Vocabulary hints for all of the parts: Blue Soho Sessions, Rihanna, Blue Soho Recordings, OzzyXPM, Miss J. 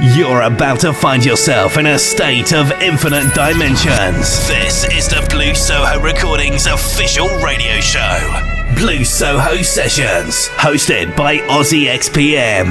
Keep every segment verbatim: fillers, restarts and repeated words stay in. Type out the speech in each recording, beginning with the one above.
You're about to find yourself in a state of infinite dimensions. This is the Blue Soho Recordings official radio show. Blue Soho Sessions, hosted by OzzyXPM.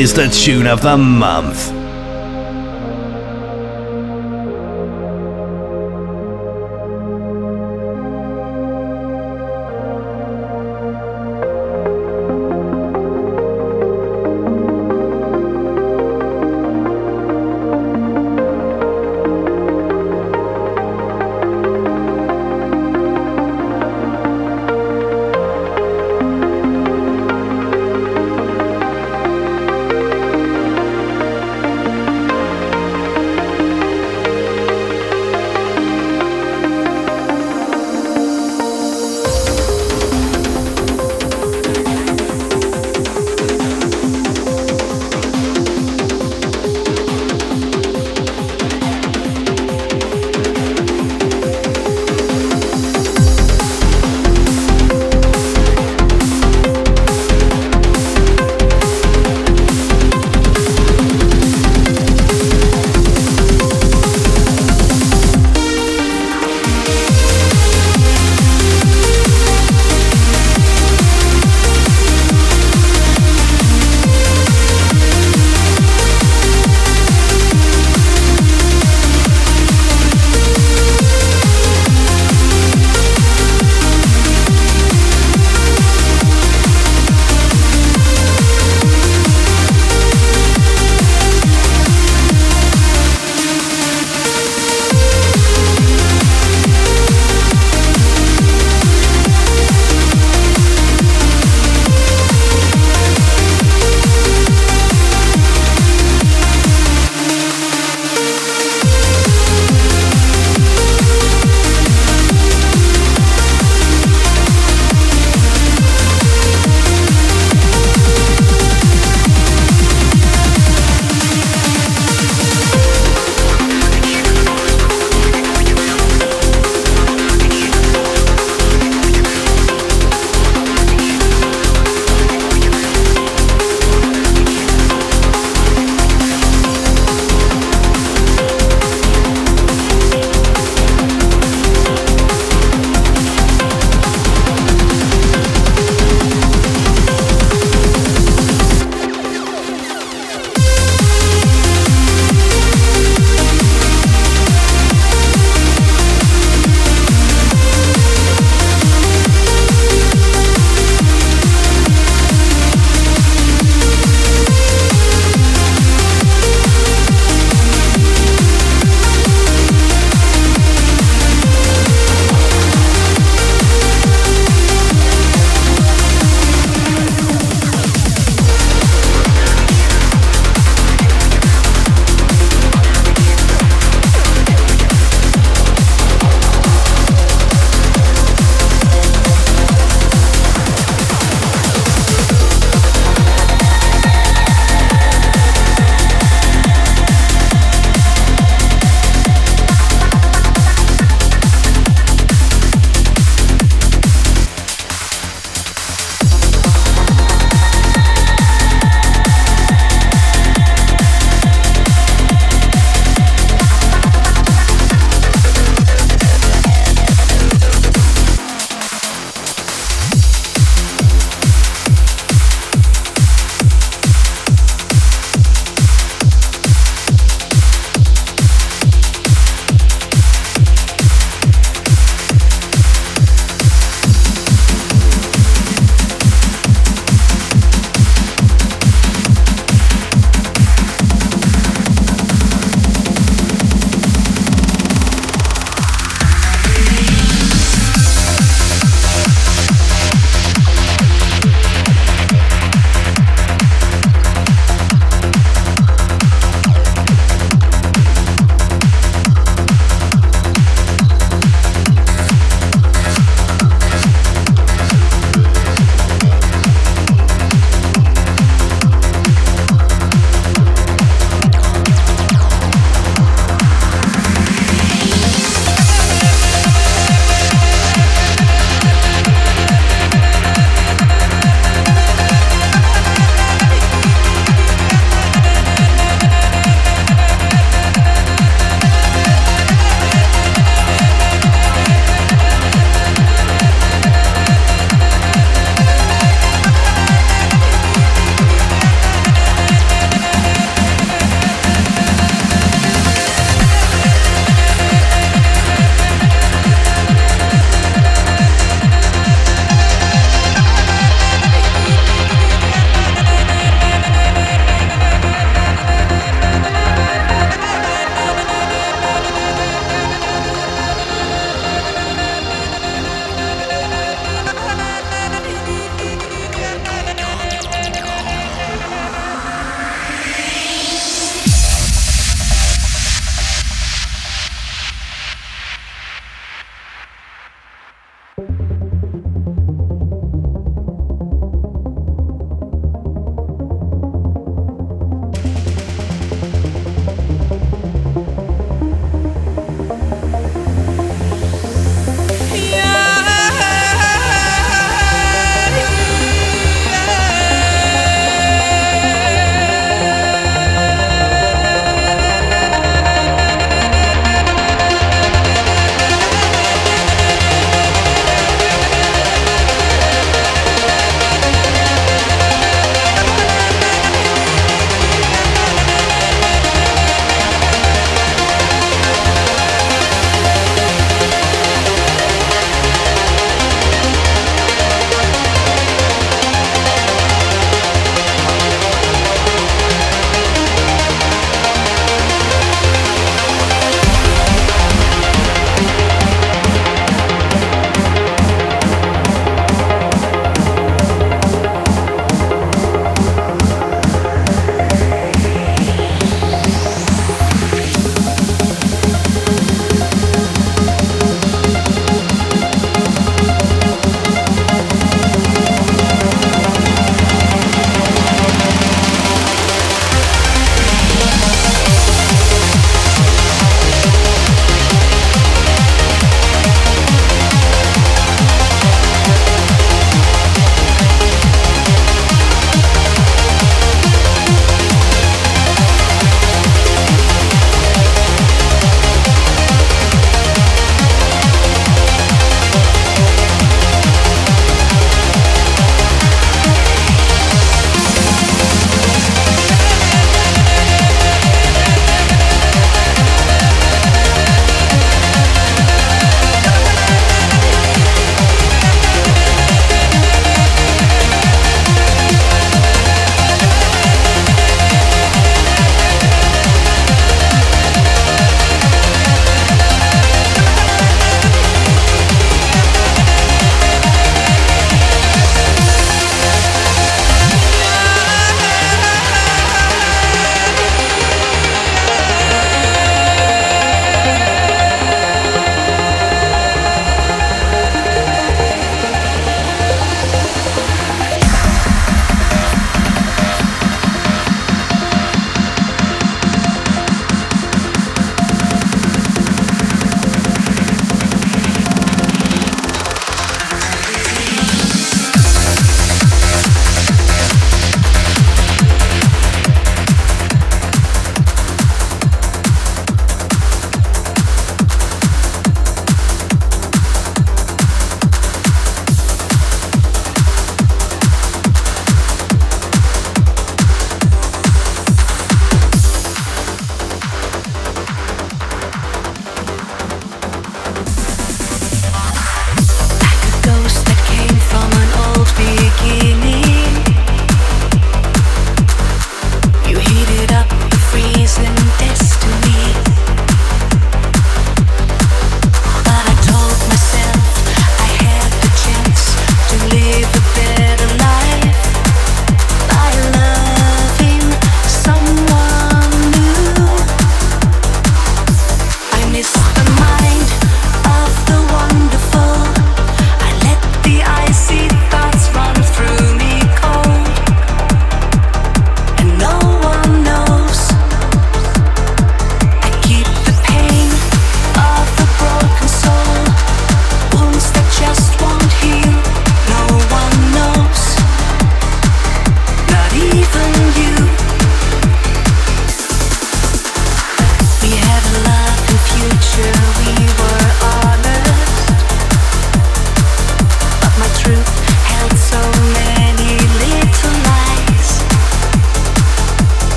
is the tune of the month.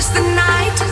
is the night.